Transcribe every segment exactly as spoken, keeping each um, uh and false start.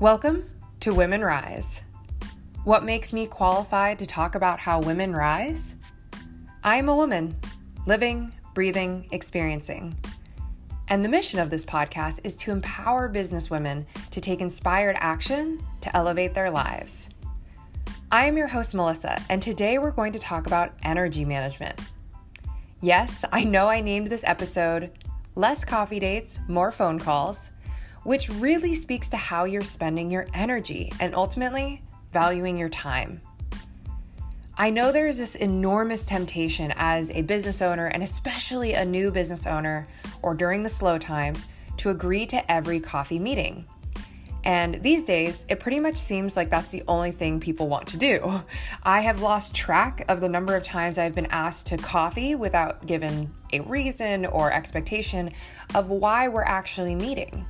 Welcome to Women Rise. What makes me qualified to talk about how women rise? I'm a woman, living, breathing, experiencing. And the mission of this podcast is to empower business women to take inspired action to elevate their lives. I am your host, Melissa, and today we're going to talk about energy management. Yes, I know I named this episode Less Coffee Dates, More Phone Calls, which really speaks to how you're spending your energy and ultimately valuing your time. I know there is this enormous temptation as a business owner, and especially a new business owner or during the slow times, to agree to every coffee meeting. And these days, it pretty much seems like that's the only thing people want to do. I have lost track of the number of times I've been asked to coffee without given a reason or expectation of why we're actually meeting.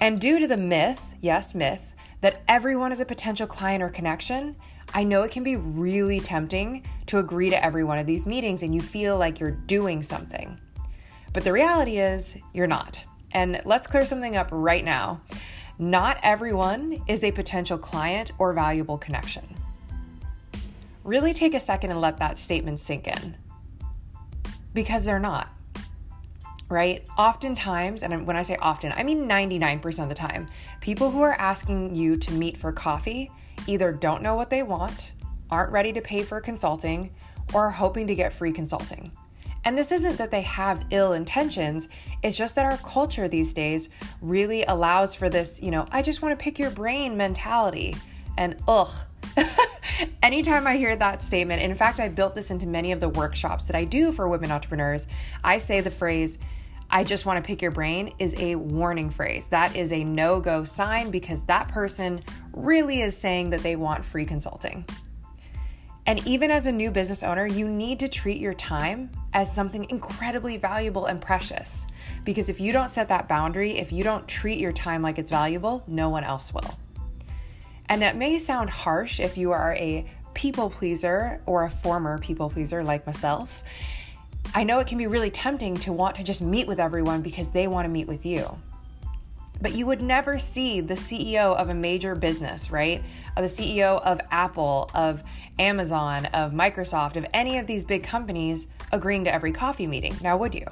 And due to the myth, yes, myth, that everyone is a potential client or connection, I know it can be really tempting to agree to every one of these meetings and you feel like you're doing something. But the reality is you're not. And let's clear something up right now. Not everyone is a potential client or valuable connection. Really take a second and let that statement sink in. Because they're not. Right? Oftentimes, and when I say often, I mean ninety-nine percent of the time, people who are asking you to meet for coffee either don't know what they want, aren't ready to pay for consulting, or are hoping to get free consulting. And this isn't that they have ill intentions, it's just that our culture these days really allows for this, you know, I just want to pick your brain mentality. And ugh, anytime I hear that statement, in fact, I built this into many of the workshops that I do for women entrepreneurs, I say the phrase, I just want to pick your brain is a warning phrase. That is a no-go sign because that person really is saying that they want free consulting. And even as a new business owner, you need to treat your time as something incredibly valuable and precious. Because if you don't set that boundary, if you don't treat your time like it's valuable, no one else will. And that may sound harsh if you are a people pleaser or a former people pleaser like myself. I know it can be really tempting to want to just meet with everyone because they want to meet with you. But you would never see the C E O of a major business, right? The C E O of Apple, of Amazon, of Microsoft, of any of these big companies agreeing to every coffee meeting. Now, would you?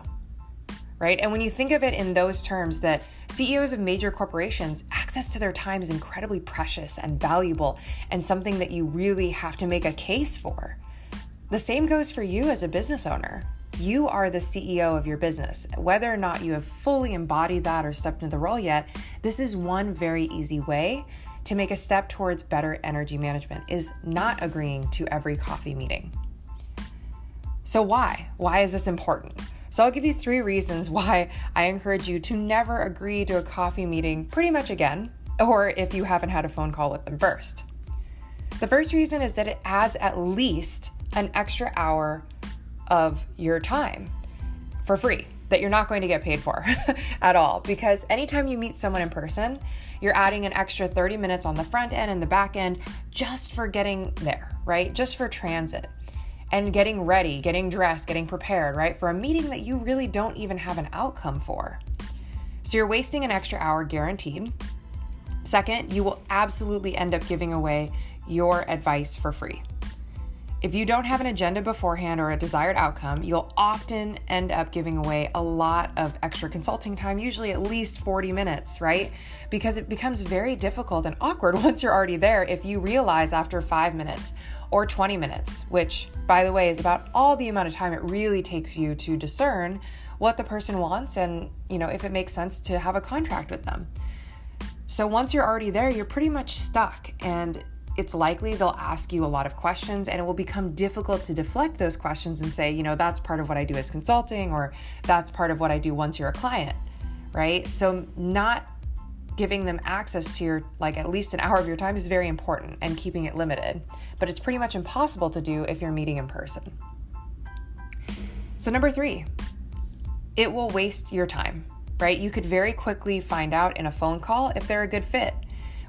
Right? And when you think of it in those terms, that C E Os of major corporations, access to their time is incredibly precious and valuable and something that you really have to make a case for. The same goes for you as a business owner. You are the C E O of your business. Whether or not you have fully embodied that or stepped into the role yet, this is one very easy way to make a step towards better energy management is not agreeing to every coffee meeting. So why? Why is this important? So I'll give you three reasons why I encourage you to never agree to a coffee meeting pretty much again, or if you haven't had a phone call with them first. The first reason is that it adds at least an extra hour of your time for free that you're not going to get paid for at all. Because anytime you meet someone in person, you're adding an extra thirty minutes on the front end and the back end just for getting there, right? Just for transit and getting ready, getting dressed, getting prepared, right? For a meeting that you really don't even have an outcome for. So you're wasting an extra hour guaranteed. Second, you will absolutely end up giving away your advice for free. If you don't have an agenda beforehand or a desired outcome, you'll often end up giving away a lot of extra consulting time, usually at least forty minutes, right? Because it becomes very difficult and awkward once you're already there if you realize after five minutes or twenty minutes, which, by the way, is about all the amount of time it really takes you to discern what the person wants and, you know, if it makes sense to have a contract with them. So once you're already there, you're pretty much stuck, and it's likely they'll ask you a lot of questions, and it will become difficult to deflect those questions and say, you know, that's part of what I do as consulting, or that's part of what I do once you're a client, right? So not giving them access to your, like at least an hour of your time is very important, and keeping it limited, but it's pretty much impossible to do if you're meeting in person. So number three, it will waste your time, right? You could very quickly find out in a phone call if they're a good fit,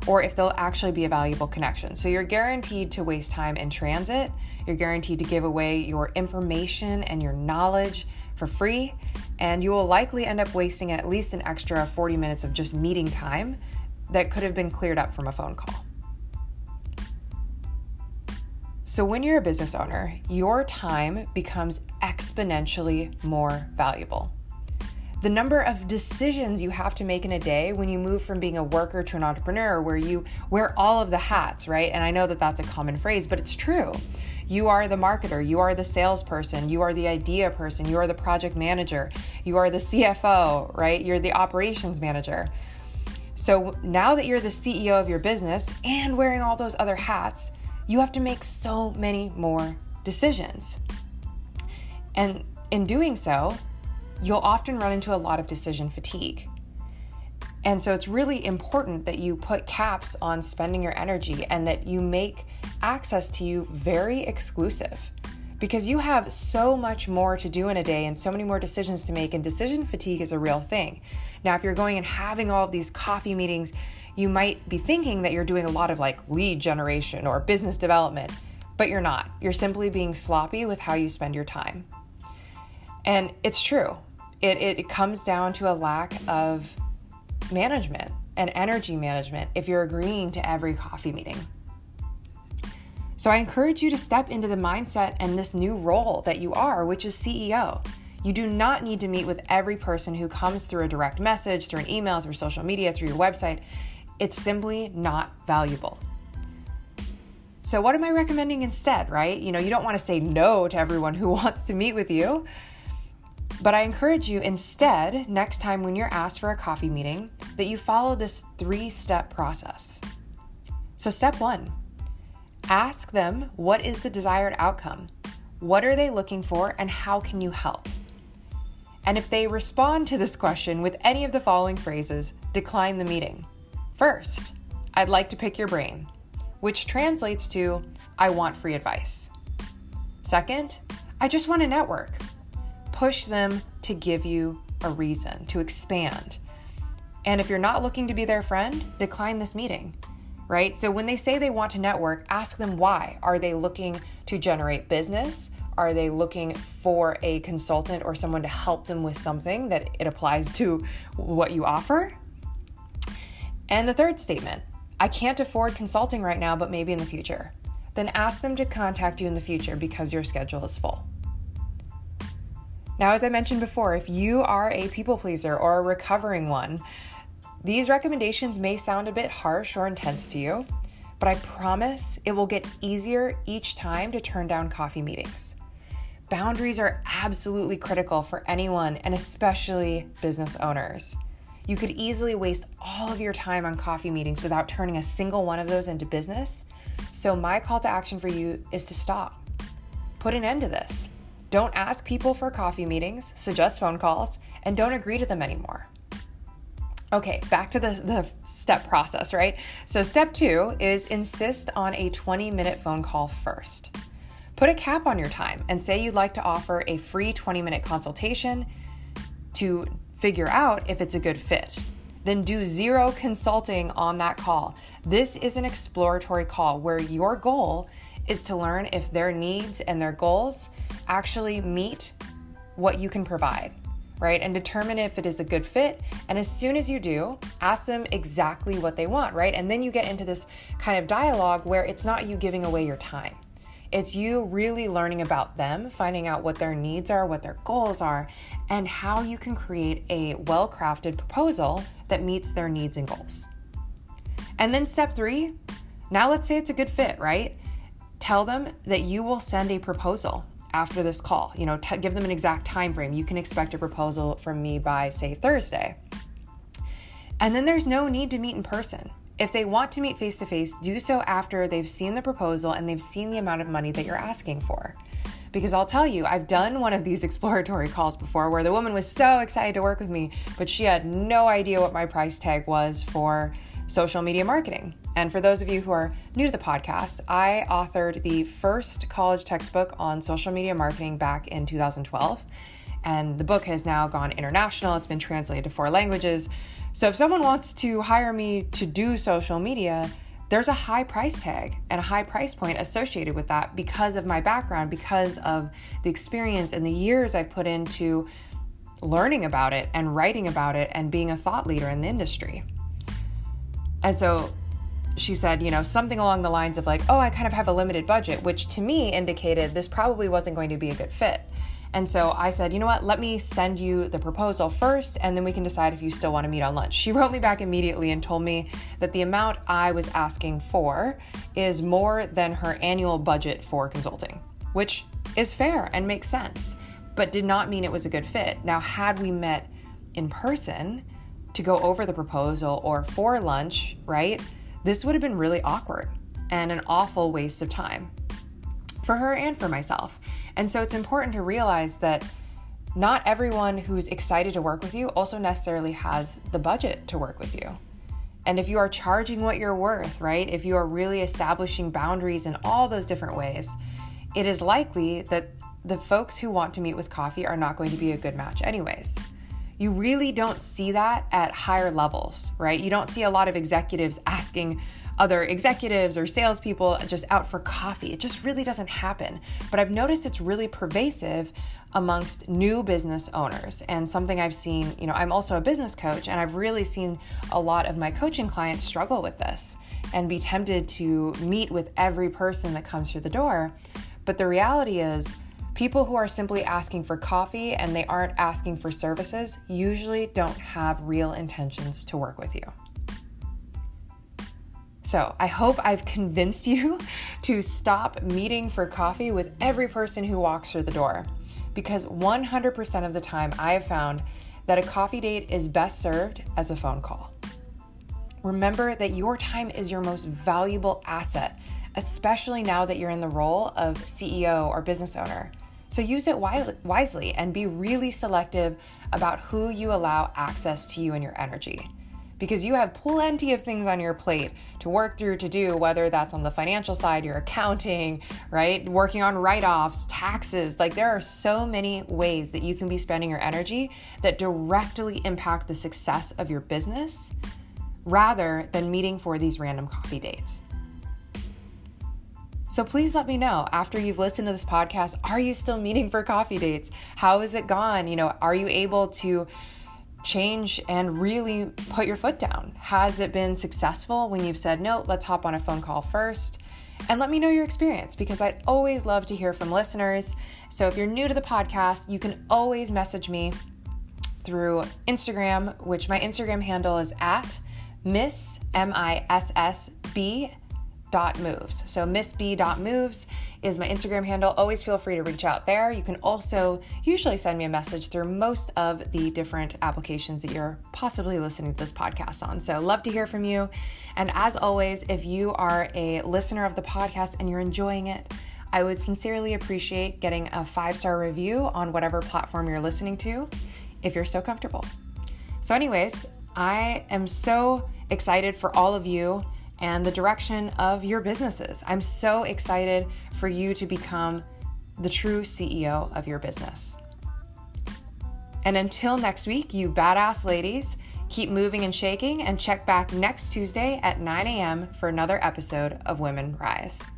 or if they'll actually be a valuable connection. So you're guaranteed to waste time in transit. You're guaranteed to give away your information and your knowledge for free. And you will likely end up wasting at least an extra forty minutes of just meeting time that could have been cleared up from a phone call. So when you're a business owner, your time becomes exponentially more valuable. The number of decisions you have to make in a day when you move from being a worker to an entrepreneur, where you wear all of the hats, right? And I know that that's a common phrase, but it's true. You are the marketer, you are the salesperson, you are the idea person, you are the project manager, you are the C F O, right? You're the operations manager. So now that you're the C E O of your business and wearing all those other hats, you have to make so many more decisions. And in doing so, you'll often run into a lot of decision fatigue. And so it's really important that you put caps on spending your energy and that you make access to you very exclusive, because you have so much more to do in a day and so many more decisions to make, and decision fatigue is a real thing. Now, if you're going and having all of these coffee meetings, you might be thinking that you're doing a lot of like lead generation or business development, but you're not. You're simply being sloppy with how you spend your time. And it's true. It, it, it comes down to a lack of management and energy management if you're agreeing to every coffee meeting. So I encourage you to step into the mindset and this new role that you are, which is C E O. You do not need to meet with every person who comes through a direct message, through an email, through social media, through your website. It's simply not valuable. So what am I recommending instead, right? You know, you don't want to say no to everyone who wants to meet with you, but I encourage you instead, next time when you're asked for a coffee meeting, that you follow this three-step process. So step one, ask them, what is the desired outcome? What are they looking for, and how can you help? And if they respond to this question with any of the following phrases, decline the meeting. First, I'd like to pick your brain, which translates to, I want free advice. Second, I just want to network. Push them to give you a reason to expand. And if you're not looking to be their friend, decline this meeting, right? So when they say they want to network, ask them why. Are they looking to generate business? Are they looking for a consultant or someone to help them with something that it applies to what you offer? And the third statement, I can't afford consulting right now, but maybe in the future. Then ask them to contact you in the future because your schedule is full. Now, as I mentioned before, if you are a people pleaser or a recovering one, these recommendations may sound a bit harsh or intense to you, but I promise it will get easier each time to turn down coffee meetings. Boundaries are absolutely critical for anyone, and especially business owners. You could easily waste all of your time on coffee meetings without turning a single one of those into business. So my call to action for you is to stop. Put an end to this. Don't ask people for coffee meetings, suggest phone calls, and don't agree to them anymore. Okay, back to the, the step process, right? So step two is insist on a twenty-minute phone call first. Put a cap on your time and say you'd like to offer a free twenty-minute consultation to figure out if it's a good fit. Then do zero consulting on that call. This is an exploratory call where your goal is to learn if their needs and their goals actually meet what you can provide, right? And determine if it is a good fit. And as soon as you do, ask them exactly what they want, right? And then you get into this kind of dialogue where it's not you giving away your time. It's you really learning about them, finding out what their needs are, what their goals are, and how you can create a well-crafted proposal that meets their needs and goals. And then step three, now let's say it's a good fit, right? Tell them that you will send a proposal after this call. You know, t- give them an exact time frame. You can expect a proposal from me by, say, Thursday. And then there's no need to meet in person. If they want to meet face-to-face, do so after they've seen the proposal and they've seen the amount of money that you're asking for. Because I'll tell you, I've done one of these exploratory calls before where the woman was so excited to work with me, but she had no idea what my price tag was for social media marketing. And for those of you who are new to the podcast, I authored the first college textbook on social media marketing back in two thousand twelve. And the book has now gone international. It's been translated to four languages. So if someone wants to hire me to do social media, there's a high price tag and a high price point associated with that because of my background, because of the experience and the years I've put into learning about it and writing about it and being a thought leader in the industry. And so she said, you know, something along the lines of like, oh, I kind of have a limited budget, which to me indicated this probably wasn't going to be a good fit. And so I said, you know what, let me send you the proposal first, and then we can decide if you still want to meet on lunch. She wrote me back immediately and told me that the amount I was asking for is more than her annual budget for consulting, which is fair and makes sense, but did not mean it was a good fit. Now, had we met in person to go over the proposal or for lunch, right, this would have been really awkward and an awful waste of time for her and for myself. And so it's important to realize that not everyone who's excited to work with you also necessarily has the budget to work with you. And if you are charging what you're worth, right, if you are really establishing boundaries in all those different ways, it is likely that the folks who want to meet with coffee are not going to be a good match anyways. You really don't see that at higher levels, right? You don't see a lot of executives asking other executives or salespeople just out for coffee. It just really doesn't happen. But I've noticed it's really pervasive amongst new business owners, and something I've seen, you know, I'm also a business coach, and I've really seen a lot of my coaching clients struggle with this and be tempted to meet with every person that comes through the door. But the reality is, people who are simply asking for coffee and they aren't asking for services usually don't have real intentions to work with you. So I hope I've convinced you to stop meeting for coffee with every person who walks through the door, because one hundred percent of the time I have found that a coffee date is best served as a phone call. Remember that your time is your most valuable asset, especially now that you're in the role of C E O or business owner. So use it wisely and be really selective about who you allow access to you and your energy, because you have plenty of things on your plate to work through, to do, whether that's on the financial side, your accounting, right? Working on write-offs, taxes. Like, there are so many ways that you can be spending your energy that directly impact the success of your business rather than meeting for these random coffee dates. So please let me know after you've listened to this podcast, are you still meeting for coffee dates? How has it gone? You know, are you able to change and really put your foot down? Has it been successful when you've said, no, let's hop on a phone call first? And let me know your experience, because I'd always love to hear from listeners. So if you're new to the podcast, you can always message me through Instagram, which my Instagram handle is at miss, M I S S B, dot moves. So miss b dot moves is my Instagram handle. Always feel free to reach out there. You can also usually send me a message through most of the different applications that you're possibly listening to this podcast on. So love to hear from you. And as always, if you are a listener of the podcast and you're enjoying it, I would sincerely appreciate getting a five-star review on whatever platform you're listening to, if you're so comfortable. So anyways, I am so excited for all of you and the direction of your businesses. I'm so excited for you to become the true C E O of your business. And until next week, you badass ladies, keep moving and shaking, and check back next Tuesday at nine a.m. for another episode of Women Rise.